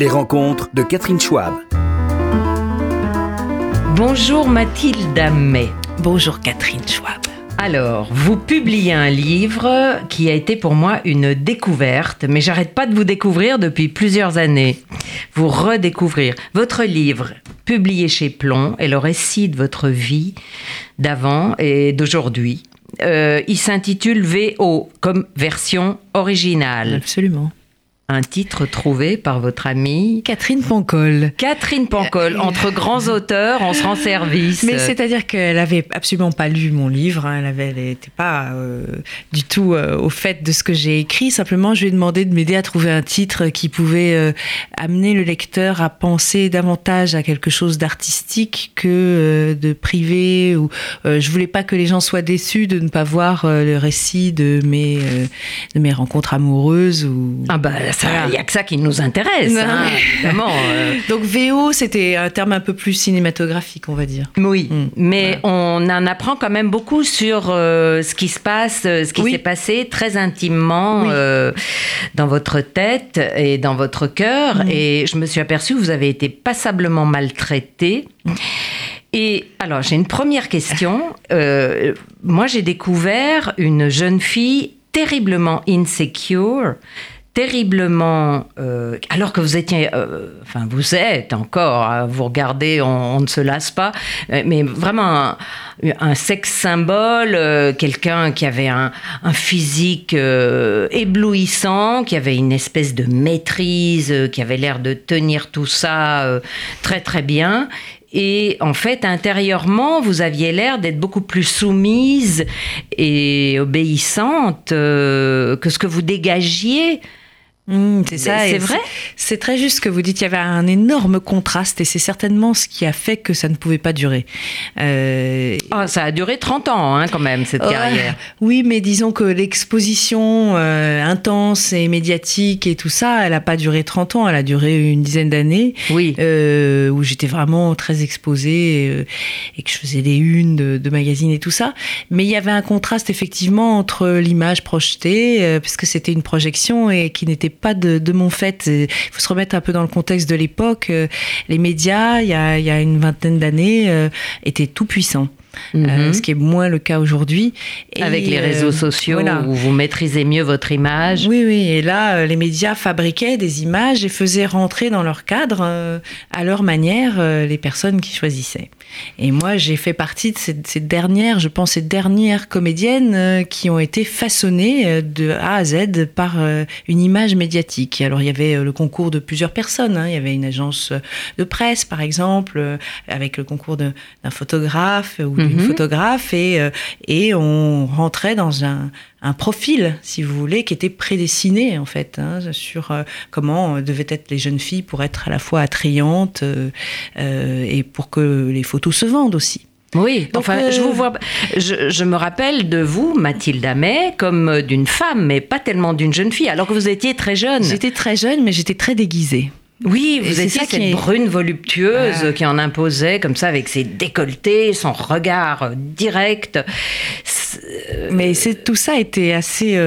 Les rencontres de Catherine Schwab. Bonjour Mathilde Amet. Bonjour Catherine Schwab. Alors, vous publiez un livre qui a été pour moi une découverte, mais j'arrête pas de vous découvrir depuis plusieurs années. Vous redécouvrir. Votre livre, publié chez Plon, est le récit de votre vie d'avant et d'aujourd'hui. Il s'intitule VO, comme version originale. Absolument. Un titre trouvé par votre amie... Catherine Pancol. Catherine Pancol, entre grands auteurs, on se rend service. Mais c'est-à-dire qu'elle n'avait absolument pas lu mon livre, hein, elle n'était pas du tout au fait de ce que j'ai écrit, simplement je lui ai demandé de m'aider à trouver un titre qui pouvait amener le lecteur à penser davantage à quelque chose d'artistique que de privé. Ou, je ne voulais pas que les gens soient déçus de ne pas voir le récit de mes rencontres amoureuses. Ou... Ah bah... Il n'y a que ça qui nous intéresse. Hein, vraiment, Donc VO, c'était un terme un peu plus cinématographique, on va dire. Oui, mais on en apprend quand même beaucoup sur ce qui se passe, ce qui s'est passé très intimement dans votre tête et dans votre cœur. Et je me suis aperçue que vous avez été passablement maltraitée. Et alors, j'ai une première question. Moi, j'ai découvert une jeune fille terriblement insecure, terriblement, alors que vous étiez, enfin vous êtes encore, hein, vous regardez, on ne se lasse pas, mais vraiment un sexe symbole, quelqu'un qui avait un physique éblouissant, qui avait une espèce de maîtrise, qui avait l'air de tenir tout ça très très bien. Et en fait, intérieurement, vous aviez l'air d'être beaucoup plus soumise et obéissante que ce que vous dégagiez. C'est ça, c'est vrai. C'est très juste ce que vous dites. Il y avait un énorme contraste et c'est certainement ce qui a fait que ça ne pouvait pas durer. Ça a duré 30 ans hein, quand même, cette carrière. Oui, mais disons que l'exposition intense et médiatique et tout ça, elle n'a pas duré 30 ans, elle a duré une dizaine d'années. Oui. Où j'étais vraiment très exposée et que je faisais des unes de magazines et tout ça. Mais il y avait un contraste effectivement entre l'image projetée, puisque c'était une projection et qui n'était pas de mon fait. Il faut se remettre un peu dans le contexte de l'époque. Les médias, il y a une vingtaine d'années, étaient tout puissants. Ce qui est moins le cas aujourd'hui. Et avec les réseaux sociaux, voilà, où vous maîtrisez mieux votre image. Oui, et là, les médias fabriquaient des images et faisaient rentrer dans leur cadre, à leur manière, les personnes qu'ils choisissaient. Et moi, j'ai fait partie de ces dernières comédiennes qui ont été façonnées de A à Z par une image médiatique. Alors, il y avait le concours de plusieurs personnes. Hein. Il y avait une agence de presse, par exemple, avec le concours d'un photographe ou d'une photographe, et on rentrait dans un profil, si vous voulez, qui était prédestiné, en fait, hein, sur comment devaient être les jeunes filles pour être à la fois attrayantes et pour que les photos se vendent aussi. Oui, donc, je vous vois. Je me rappelle de vous, Mathilde Amet, comme d'une femme, mais pas tellement d'une jeune fille, alors que vous étiez très jeune. J'étais très jeune, mais j'étais très déguisée. Oui, vous étiez cette brune voluptueuse qui en imposait comme ça avec ses décolletés, son regard direct. Mais tout ça était assez,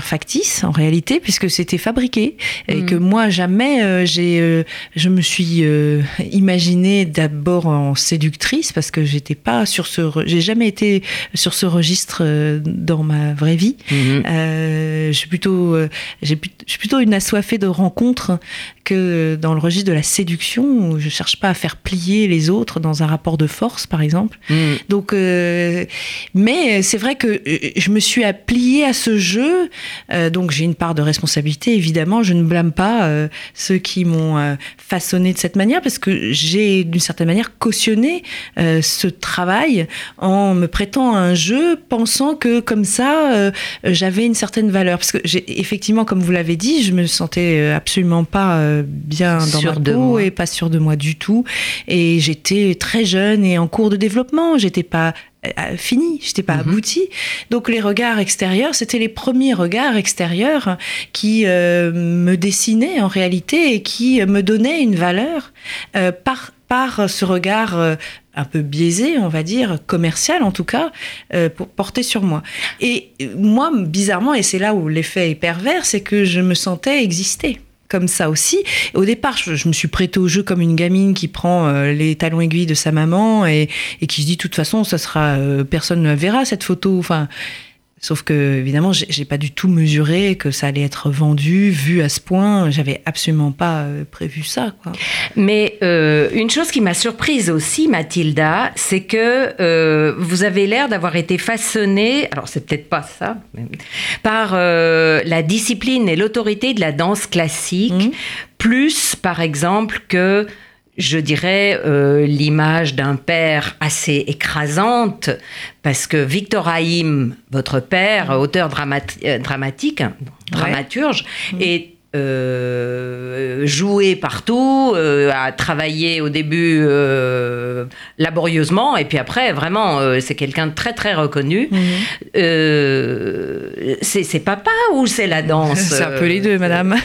factice en réalité, puisque c'était fabriqué et que moi jamais je me suis imaginée d'abord en séductrice parce que j'ai jamais été sur ce registre dans ma vraie vie. Je suis plutôt une assoiffée de rencontres que dans le registre de la séduction, où je ne cherche pas à faire plier les autres dans un rapport de force, par exemple. Donc, mais c'est vrai que je me suis pliée à ce jeu, donc j'ai une part de responsabilité, évidemment. Je ne blâme pas ceux qui m'ont façonnée de cette manière, parce que j'ai, d'une certaine manière, cautionné ce travail en me prêtant à un jeu, pensant que, comme ça, j'avais une certaine valeur. Parce que, effectivement, comme vous l'avez dit, je ne me sentais absolument pas bien dans ma peau et pas sûre de moi du tout, et j'étais très jeune et en cours de développement, j'étais pas finie, j'étais pas aboutie. Donc les regards extérieurs, c'était les premiers regards extérieurs qui me dessinaient en réalité et qui me donnaient une valeur par ce regard un peu biaisé, on va dire, commercial en tout cas, porté sur moi. Et moi, bizarrement, et c'est là où l'effet est pervers, c'est que je me sentais exister. comme ça aussi. Au départ, je me suis prêtée au jeu comme une gamine qui prend les talons aiguilles de sa maman et qui se dit, de toute façon, ça sera, personne ne verra cette photo. Enfin, sauf que, évidemment, j'ai pas du tout mesuré que ça allait être vendu, vu à ce point. J'avais absolument pas prévu ça, quoi. Mais une chose qui m'a surprise aussi, Mathilda, c'est que vous avez l'air d'avoir été façonnée, alors c'est peut-être pas ça, mais par la discipline et l'autorité de la danse classique, plus, par exemple, que, je dirais, l'image d'un père assez écrasante, parce que Victor Haim, votre père, auteur dramatique, dramaturge, est joué partout, a travaillé au début laborieusement, et puis après, vraiment, c'est quelqu'un de très, très reconnu. C'est papa ou c'est la danse ? C'est un peu les deux, madame.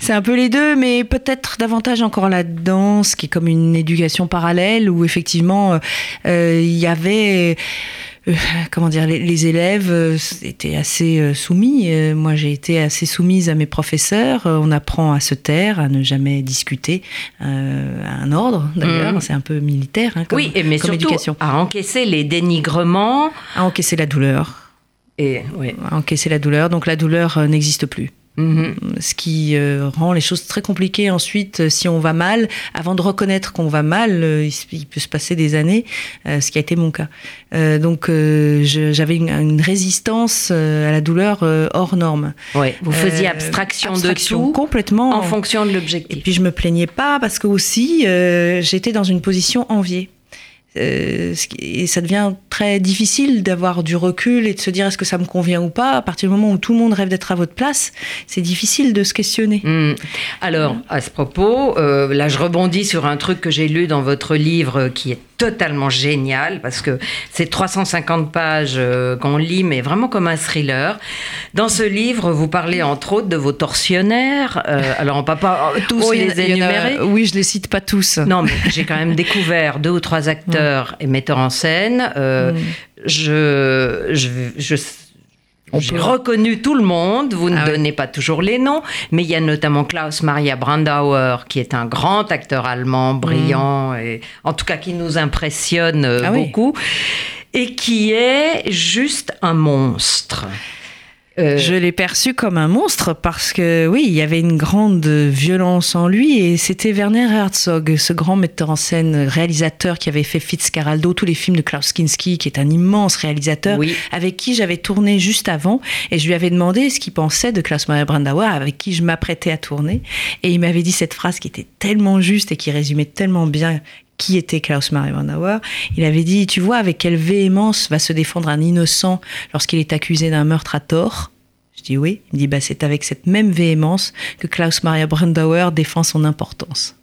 C'est un peu les deux, mais peut-être davantage encore la danse, qui est comme une éducation parallèle, où effectivement, il y avait... Comment dire, les élèves étaient assez soumis. Moi, j'ai été assez soumise à mes professeurs. On apprend à se taire, à ne jamais discuter, à un ordre, d'ailleurs. C'est un peu militaire, hein, comme, mais comme surtout éducation. À encaisser les dénigrements. À encaisser la douleur. À encaisser la douleur. Donc, la douleur n'existe plus. Ce qui rend les choses très compliquées ensuite. Si on va mal, avant de reconnaître qu'on va mal, il peut se passer des années, ce qui a été mon cas. J'avais une résistance à la douleur hors norme. Vous faisiez abstraction de tout complètement en fonction de l'objectif. Et puis je me plaignais pas parce que aussi j'étais dans une position enviée. Et ça devient très difficile d'avoir du recul et de se dire est-ce que ça me convient ou pas. À partir du moment où tout le monde rêve d'être à votre place, c'est difficile de se questionner. Alors, à ce propos, là je rebondis sur un truc que j'ai lu dans votre livre qui est totalement génial, parce que c'est 350 pages qu'on lit, mais vraiment comme un thriller. Dans ce livre, vous parlez entre autres de vos tortionnaires. Alors, on ne peut pas tous les énumérer. Je ne les cite pas tous. Non, mais j'ai quand même découvert 2 ou 3 acteurs et metteur en scène. J'ai reconnu tout le monde, vous ne donnez pas toujours les noms, mais il y a notamment Klaus Maria Brandauer, qui est un grand acteur allemand, brillant, et, en tout cas qui nous impressionne beaucoup, et qui est juste un monstre. Je l'ai perçu comme un monstre parce que, il y avait une grande violence en lui, et c'était Werner Herzog, ce grand metteur en scène, réalisateur qui avait fait Fitzcarraldo, tous les films de Klaus Kinski, qui est un immense réalisateur, avec qui j'avais tourné juste avant, et je lui avais demandé ce qu'il pensait de Klaus Maria Brandauer, avec qui je m'apprêtais à tourner, et il m'avait dit cette phrase qui était tellement juste et qui résumait tellement bien qui était Klaus Maria Brandauer. Il avait dit, tu vois avec quelle véhémence va se défendre un innocent lorsqu'il est accusé d'un meurtre à tort. Je dis oui. Il me dit, c'est avec cette même véhémence que Klaus Maria Brandauer défend son importance.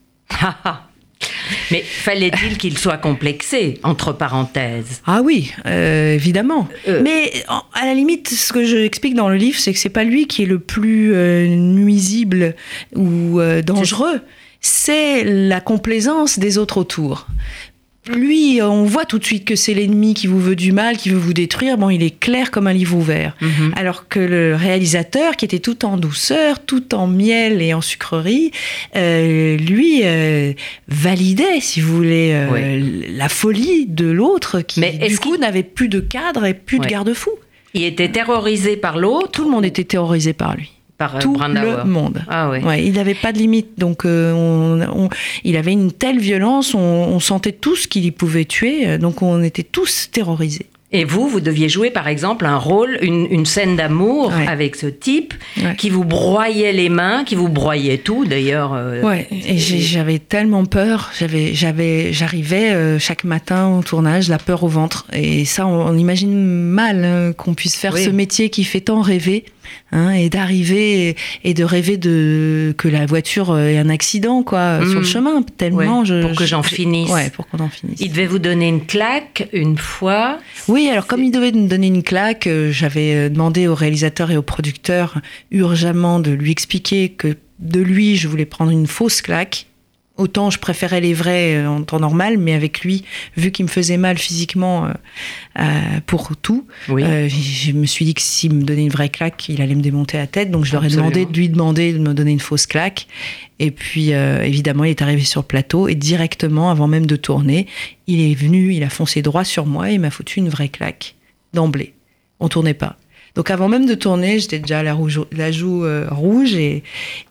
Mais fallait-il qu'il soit complexé, entre parenthèses ? Ah oui, évidemment. Mais à la limite, ce que j'explique dans le livre, c'est que c'est pas lui qui est le plus nuisible ou dangereux. C'est la complaisance des autres autour. Lui, on voit tout de suite que c'est l'ennemi qui vous veut du mal, qui veut vous détruire. Bon, il est clair comme un livre ouvert. Alors que le réalisateur, qui était tout en douceur, tout en miel et en sucrerie, lui validait, si vous voulez, la folie de l'autre qui, du coup, n'avait plus de cadre et plus de garde-fou. Il était terrorisé par l'autre. Tout le monde était terrorisé par lui. Par tout Brandauer. Le monde. Il n'avait pas de limite. Donc, il avait une telle violence, on sentait tous qu'il y pouvait tuer. Donc, on était tous terrorisés. Et vous deviez jouer, par exemple, un rôle, une scène d'amour avec ce type qui vous broyait les mains, qui vous broyait tout, d'ailleurs. Et j'avais tellement peur. J'arrivais chaque matin au tournage, la peur au ventre. Et ça, on imagine mal qu'on puisse faire ce métier qui fait tant rêver. Et d'arriver et de rêver que la voiture ait un accident sur le chemin, tellement pour qu'on en finisse. Il devait vous donner une claque une fois. Alors comme il devait me donner une claque, j'avais demandé au réalisateur et au producteur urgemment de lui expliquer que de lui je voulais prendre une fausse claque Autant je préférais les vrais en temps normal, mais avec lui, vu qu'il me faisait mal physiquement pour tout, oui. Je me suis dit que s'il me donnait une vraie claque, il allait me démonter la tête. Donc je leur ai demandé de lui demander de me donner une fausse claque. Et puis, évidemment, il est arrivé sur le plateau et directement, avant même de tourner, il est venu, il a foncé droit sur moi et il m'a foutu une vraie claque d'emblée. On tournait pas. Donc avant même de tourner, j'étais déjà la joue rouge et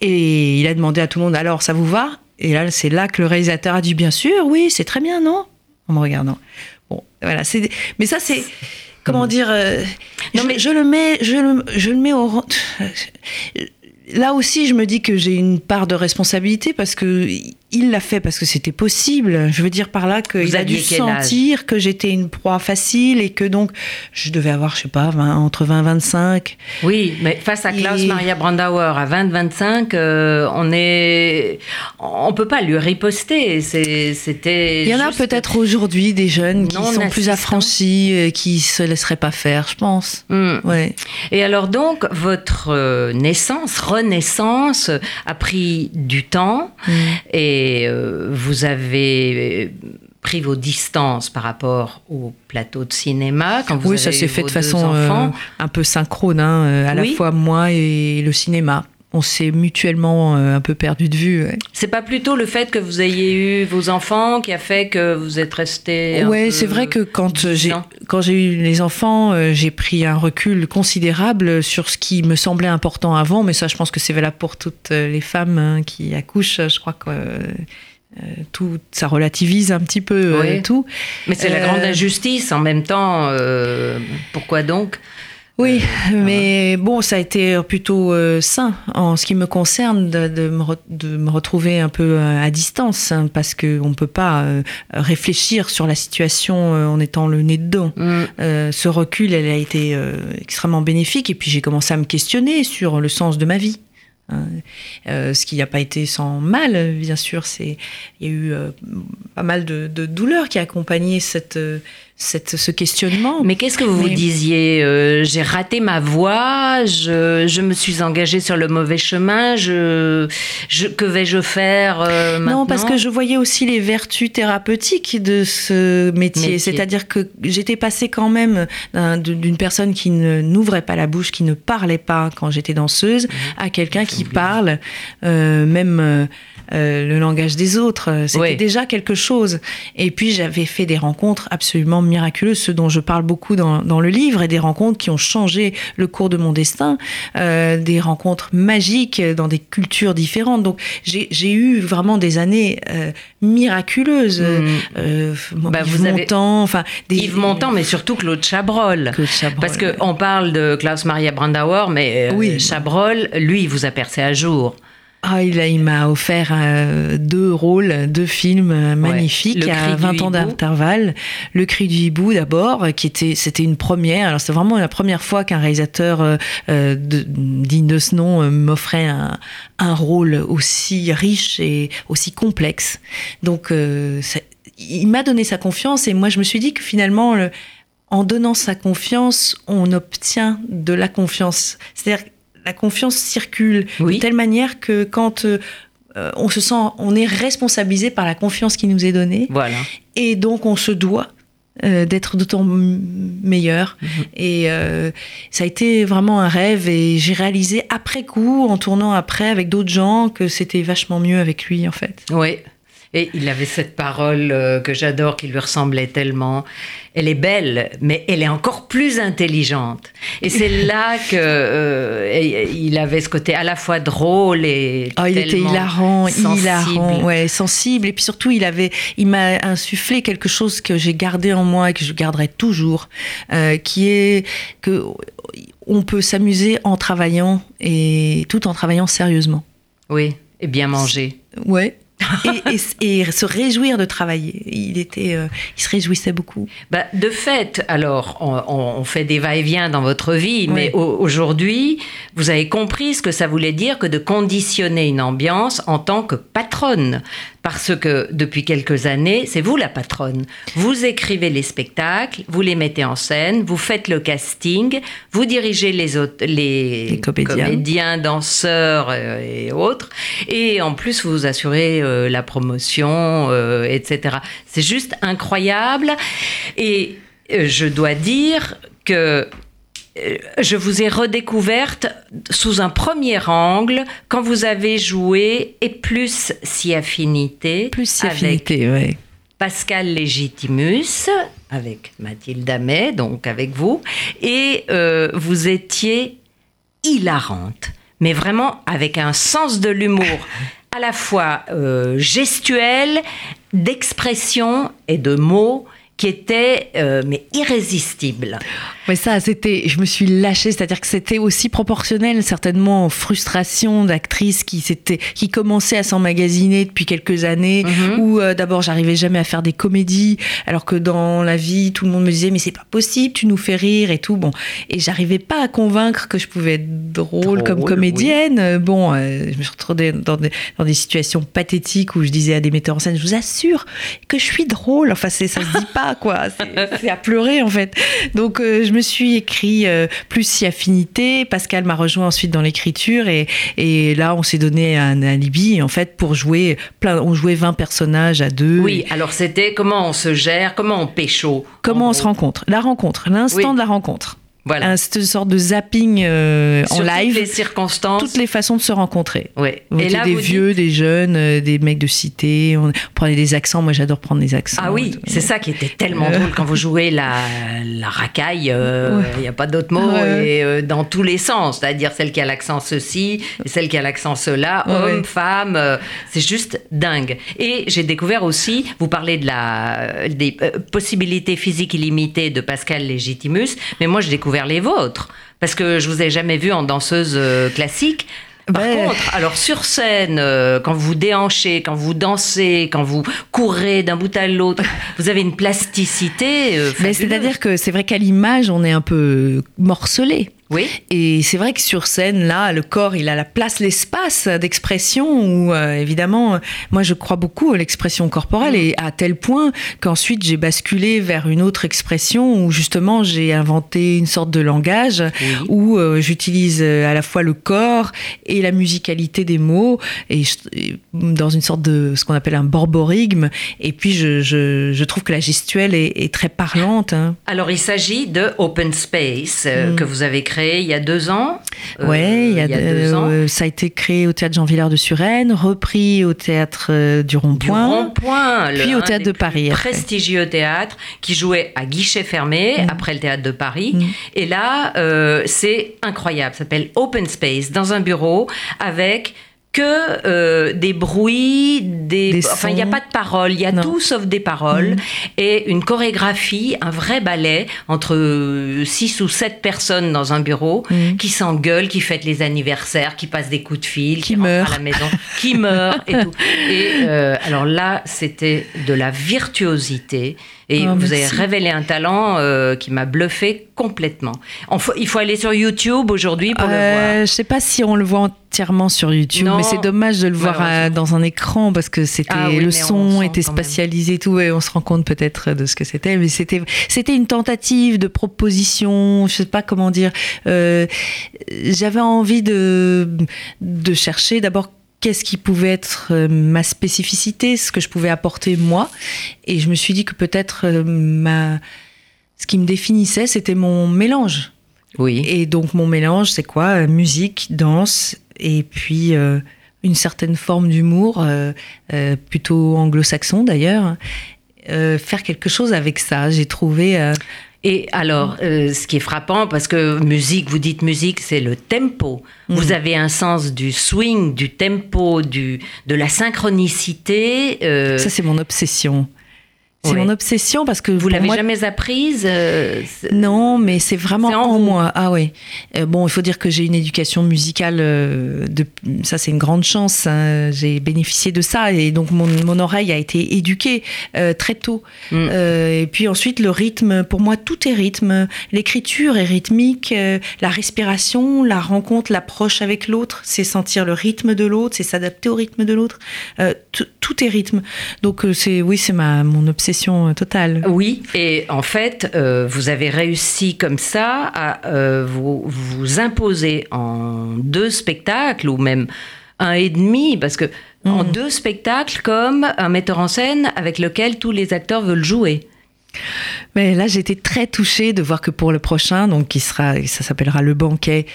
il a demandé à tout le monde « Alors, ça vous va ?» Et là, c'est là que le réalisateur a dit « Bien sûr, oui, c'est très bien, non ?» En me regardant. Bon, voilà. C'est... Mais ça, c'est... Comment dire Je le mets au... Là aussi, je me dis que j'ai une part de responsabilité parce qu'il l'a fait, parce que c'était possible. Je veux dire par là qu'il a dû sentir que j'étais une proie facile et que donc je devais avoir, je sais pas, entre 20 et 25. Oui, mais face à Klaus Maria Brandauer, à 20-25, on peut pas lui riposter. Il y en a peut-être aujourd'hui des jeunes qui sont plus affranchis, qui se laisseraient pas faire, je pense. Mmh. Ouais. Et alors donc, votre renaissance a pris du temps et vous avez pris vos distances par rapport au plateau de cinéma quand vous avez ça s'est fait de façon un peu synchrone à la fois moi et le cinéma. On s'est mutuellement un peu perdu de vue. Ouais. C'est pas plutôt le fait que vous ayez eu vos enfants qui a fait que vous êtes resté. Oui, c'est vrai que quand j'ai eu les enfants, j'ai pris un recul considérable sur ce qui me semblait important avant. Mais ça, je pense que c'est valable pour toutes les femmes qui accouchent. Je crois que tout ça relativise un petit peu tout. Mais c'est la grande injustice en même temps. Pourquoi donc ? Oui, mais bon, ça a été plutôt sain en ce qui me concerne de me retrouver un peu à distance parce que on peut pas réfléchir sur la situation en étant le nez dedans. Ce recul, elle a été extrêmement bénéfique et puis j'ai commencé à me questionner sur le sens de ma vie. Ce qui n'a pas été sans mal, bien sûr. Il y a eu pas mal de douleurs qui accompagnaient ce questionnement. Mais qu'est-ce que vous disiez ? J'ai raté ma voie, je me suis engagée sur le mauvais chemin, que vais-je faire maintenant ? Non, parce que je voyais aussi les vertus thérapeutiques de ce métier. C'est-à-dire que j'étais passée quand même d'une personne qui n'ouvrait pas la bouche, qui ne parlait pas quand j'étais danseuse, à quelqu'un qui parle, même le langage des autres. C'était déjà quelque chose. Et puis, j'avais fait des rencontres absolument miraculeuses, ce dont je parle beaucoup dans le livre, et des rencontres qui ont changé le cours de mon destin, des rencontres magiques dans des cultures différentes. Donc, j'ai eu vraiment des années miraculeuses. Yves Montand, mais surtout Claude Chabrol. Parce qu'on parle de Klaus Maria Brandauer, mais Chabrol, lui, vous a percé à jour. Ah, il m'a offert deux films magnifiques à 20 ans d'intervalle. Le cri du hibou d'abord, c'était une première. Alors c'est vraiment la première fois qu'un réalisateur digne de ce nom m'offrait un rôle aussi riche et aussi complexe. Donc il m'a donné sa confiance et moi je me suis dit que finalement en donnant sa confiance, on obtient de la confiance. C'est-à-dire la confiance circule de telle manière que quand on est responsabilisé par la confiance qui nous est donnée. Voilà. Et donc on se doit d'être d'autant meilleur. Mm-hmm. Et ça a été vraiment un rêve et j'ai réalisé après coup, en tournant après avec d'autres gens, que c'était vachement mieux avec lui en fait. Oui. Et il avait cette parole que j'adore, qui lui ressemblait tellement. Elle est belle, mais elle est encore plus intelligente. Et c'est là qu'il avait ce côté à la fois drôle et il était hilarant, sensible. Et puis surtout, il m'a insufflé quelque chose que j'ai gardé en moi et que je garderai toujours, qui est que on peut s'amuser en travaillant et tout en travaillant sérieusement. Oui, et bien manger. Oui. et se réjouir de travailler. Il se réjouissait beaucoup. Bah, de fait, alors, on fait des va-et-vient dans votre vie, mais aujourd'hui, vous avez compris ce que ça voulait dire que de conditionner une ambiance en tant que patronne. Parce que depuis quelques années, c'est vous la patronne. Vous écrivez les spectacles, vous les mettez en scène, vous faites le casting, vous dirigez les comédiens, danseurs et autres. Et en plus, vous assurez la promotion, etc. C'est juste incroyable. Et je dois dire que je vous ai redécouverte sous un premier angle quand vous avez joué Et plus si affinité. Plus si affinité, oui. Pascal Legitimus, avec Mathilde Amet, donc avec vous, et vous étiez hilarante, mais vraiment avec un sens de l'humour à la fois gestuel, d'expression et de mots, qui était mais irrésistible. Ouais, ça, c'était, je me suis lâchée, c'est-à-dire que c'était aussi proportionnel, certainement, frustration d'actrice qui commençait à s'emmagasiner depuis quelques années, où d'abord, j'arrivais jamais à faire des comédies, alors que dans la vie, tout le monde me disait, mais c'est pas possible, tu nous fais rire et tout, bon. Et j'arrivais pas à convaincre que je pouvais être drôle comme comédienne. Oui. Bon, je me suis retrouvée dans des situations pathétiques où je disais à des metteurs en scène, je vous assure que je suis drôle, enfin, ça se dit pas. Quoi. C'est à pleurer en fait. Donc je me suis écrit plus si affinité. Pascal m'a rejoint ensuite dans l'écriture et là on s'est donné un alibi en fait pour jouer on jouait 20 personnages à deux. Oui, alors c'était comment on se gère, comment on pécho, comment on se rencontre, l'instant de la rencontre. Voilà. Cette sorte de zapping en live. Toutes les circonstances. Toutes les façons de se rencontrer. Ouais. Et là, des vieux, dites... des jeunes, des mecs de cité. On prenait des accents. Moi, j'adore prendre des accents. Ah oui, c'est ça qui était tellement drôle quand vous jouez la racaille. Il n'y a pas d'autre mot. Ouais. Et dans tous les sens. C'est-à-dire celle qui a l'accent ceci, celle qui a l'accent cela, homme, femme. C'est juste dingue. Et j'ai découvert aussi, vous parlez de des possibilités physiques illimitées de Pascal Legitimus. Mais moi, je découvre vers les vôtres, parce que je vous ai jamais vu en danseuse classique. Par contre, alors sur scène, quand vous déhanchez, quand vous dansez, quand vous courez d'un bout à l'autre, vous avez une plasticité fabuleuse. C'est-à-dire que c'est vrai qu'à l'image, on est un peu morcelé. Oui. Et c'est vrai que sur scène, là, le corps, il a la place, l'espace d'expression où, évidemment, moi, je crois beaucoup à l'expression corporelle et à tel point qu'ensuite, j'ai basculé vers une autre expression où, justement, j'ai inventé une sorte de langage où j'utilise à la fois le corps et la musicalité des mots et dans une sorte de ce qu'on appelle un borborigme. Et puis, je trouve que la gestuelle est très parlante. Hein. Alors, il s'agit de Open Space que vous avez créé. Il y a 2 ans. Oui, il y a deux ans. Ça a été créé au Théâtre Jean Vilar de Suresnes, repris au Théâtre du Rond-Point. Puis au Théâtre de Paris. Prestigieux théâtre qui jouait à guichet fermé après le Théâtre de Paris. Et là, c'est incroyable. Ça s'appelle Open Space, dans un bureau avec... que des bruits, des enfin il n'y a pas de paroles, il y a tout sauf des paroles et une chorégraphie, un vrai ballet entre 6 ou 7 personnes dans un bureau qui s'engueulent, qui fêtent les anniversaires, qui passent des coups de fil, qui meurent à la maison, qui meurent et tout. Et alors là, c'était de la virtuosité. Et vous avez révélé un talent qui m'a bluffé complètement. Il faut aller sur YouTube aujourd'hui pour le voir. Je ne sais pas si on le voit entièrement sur YouTube, mais c'est dommage de le voir dans un écran parce que le son était spatialisé et tout, et on se rend compte peut-être de ce que c'était. Mais c'était une tentative de proposition, je ne sais pas comment dire. J'avais envie de chercher d'abord qu'est-ce qui pouvait être ma spécificité, ce que je pouvais apporter moi. Et je me suis dit que peut-être ce qui me définissait, c'était mon mélange. Oui. Et donc mon mélange, c'est quoi ? Musique, danse, et puis une certaine forme d'humour, plutôt anglo-saxon d'ailleurs. Faire quelque chose avec ça, j'ai trouvé... Et alors, ce qui est frappant, parce que musique, vous dites musique, c'est le tempo. Vous avez un sens du swing, du tempo, de la synchronicité. Ça, c'est mon obsession. C'est mon obsession parce que... Vous l'avez jamais apprise Non, mais c'est vraiment en moi. Ah oui. Bon, il faut dire que j'ai une éducation musicale. Ça, c'est une grande chance. Hein. J'ai bénéficié de ça. Et donc, mon oreille a été éduquée très tôt. Et puis ensuite, le rythme. Pour moi, tout est rythme. L'écriture est rythmique. La respiration, la rencontre, l'approche avec l'autre. C'est sentir le rythme de l'autre. C'est s'adapter au rythme de l'autre. Tout est rythme. Donc, c'est mon obsession totale. Oui, et en fait, vous avez réussi comme ça à vous imposer en 2 spectacles ou même 1,5, parce que en 2 spectacles, comme un metteur en scène avec lequel tous les acteurs veulent jouer. Mais là, j'étais très touchée de voir que pour le prochain, donc qui sera, ça s'appellera Le Banquet,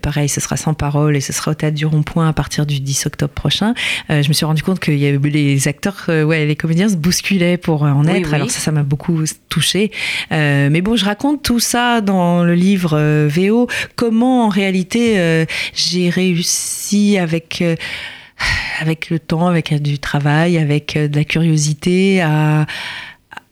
pareil, ce sera sans parole et ce sera au Théâtre du Rond-Point à partir du 10 octobre prochain. Je me suis rendu compte que les acteurs, les comédiens se bousculaient pour en être. Oui. Alors ça m'a beaucoup touchée. Mais bon, je raconte tout ça dans le livre VO. Comment en réalité j'ai réussi avec le temps, avec du travail, avec de la curiosité à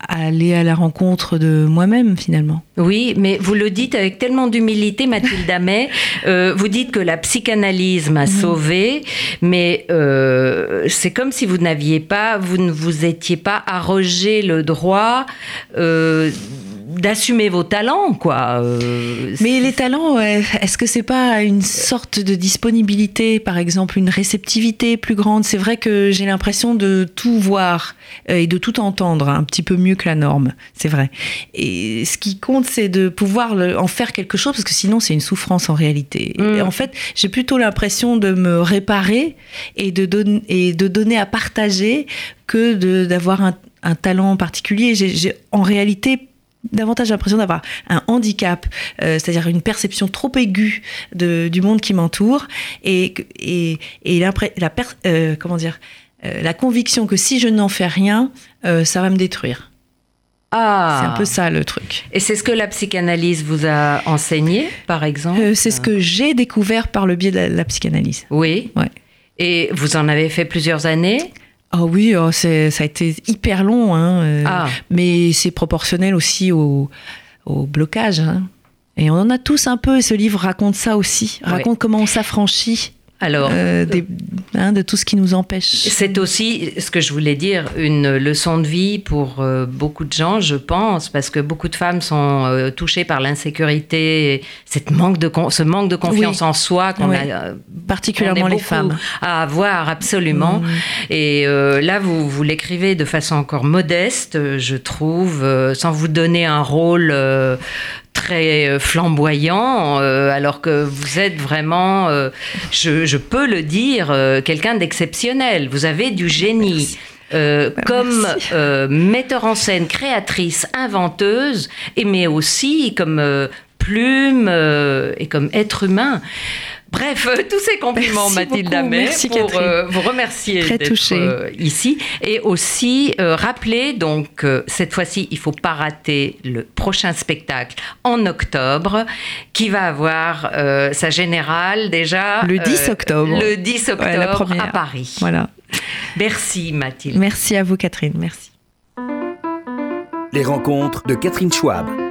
aller à la rencontre de moi-même, finalement. Oui, mais vous le dites avec tellement d'humilité, Mathilde Amet. Vous dites que la psychanalyse m'a sauvée, mais c'est comme si vous ne vous étiez pas arrogé le droit d'assumer vos talents, quoi. Mais les talents, est-ce que c'est pas une sorte de disponibilité, par exemple, une réceptivité plus grande? C'est vrai que j'ai l'impression de tout voir et de tout entendre, un petit peu mieux que la norme, c'est vrai. Et ce qui compte, c'est de pouvoir en faire quelque chose, parce que sinon, c'est une souffrance en réalité. Et en fait, j'ai plutôt l'impression de me réparer et de donner à partager que d'avoir un talent particulier. J'ai en réalité davantage l'impression d'avoir un handicap, c'est-à-dire une perception trop aiguë du monde qui m'entoure et la conviction que si je n'en fais rien, ça va me détruire. Ah. C'est un peu ça le truc. Et c'est ce que la psychanalyse vous a enseigné, par exemple? C'est ce que j'ai découvert par le biais de la psychanalyse. Oui. Ouais. Et vous en avez fait plusieurs années? Ah oui, ça a été hyper long, mais c'est proportionnel aussi au blocage. Hein. Et on en a tous un peu, et ce livre raconte ça aussi, raconte comment on s'affranchit de tout ce qui nous empêche. C'est aussi, ce que je voulais dire, une leçon de vie pour beaucoup de gens, je pense, parce que beaucoup de femmes sont touchées par l'insécurité, ce manque de confiance en soi qu'on a particulièrement les femmes à avoir absolument. Et là, vous l'écrivez de façon encore modeste, je trouve, sans vous donner un rôle très flamboyant, alors que vous êtes vraiment, je peux le dire, quelqu'un d'exceptionnel. Vous avez du génie. Comme metteur en scène, créatrice, inventeuse, mais aussi comme plume et comme être humain. Bref, tous ces compliments, Mathilde Amet, pour vous remercier d'être ici. Et aussi, rappeler, donc, cette fois-ci, il ne faut pas rater le prochain spectacle en octobre, qui va avoir sa générale déjà... Le 10 octobre. Le 10 octobre à Paris. Voilà. Merci, Mathilde. Merci à vous, Catherine. Merci. Les rencontres de Catherine Schwab.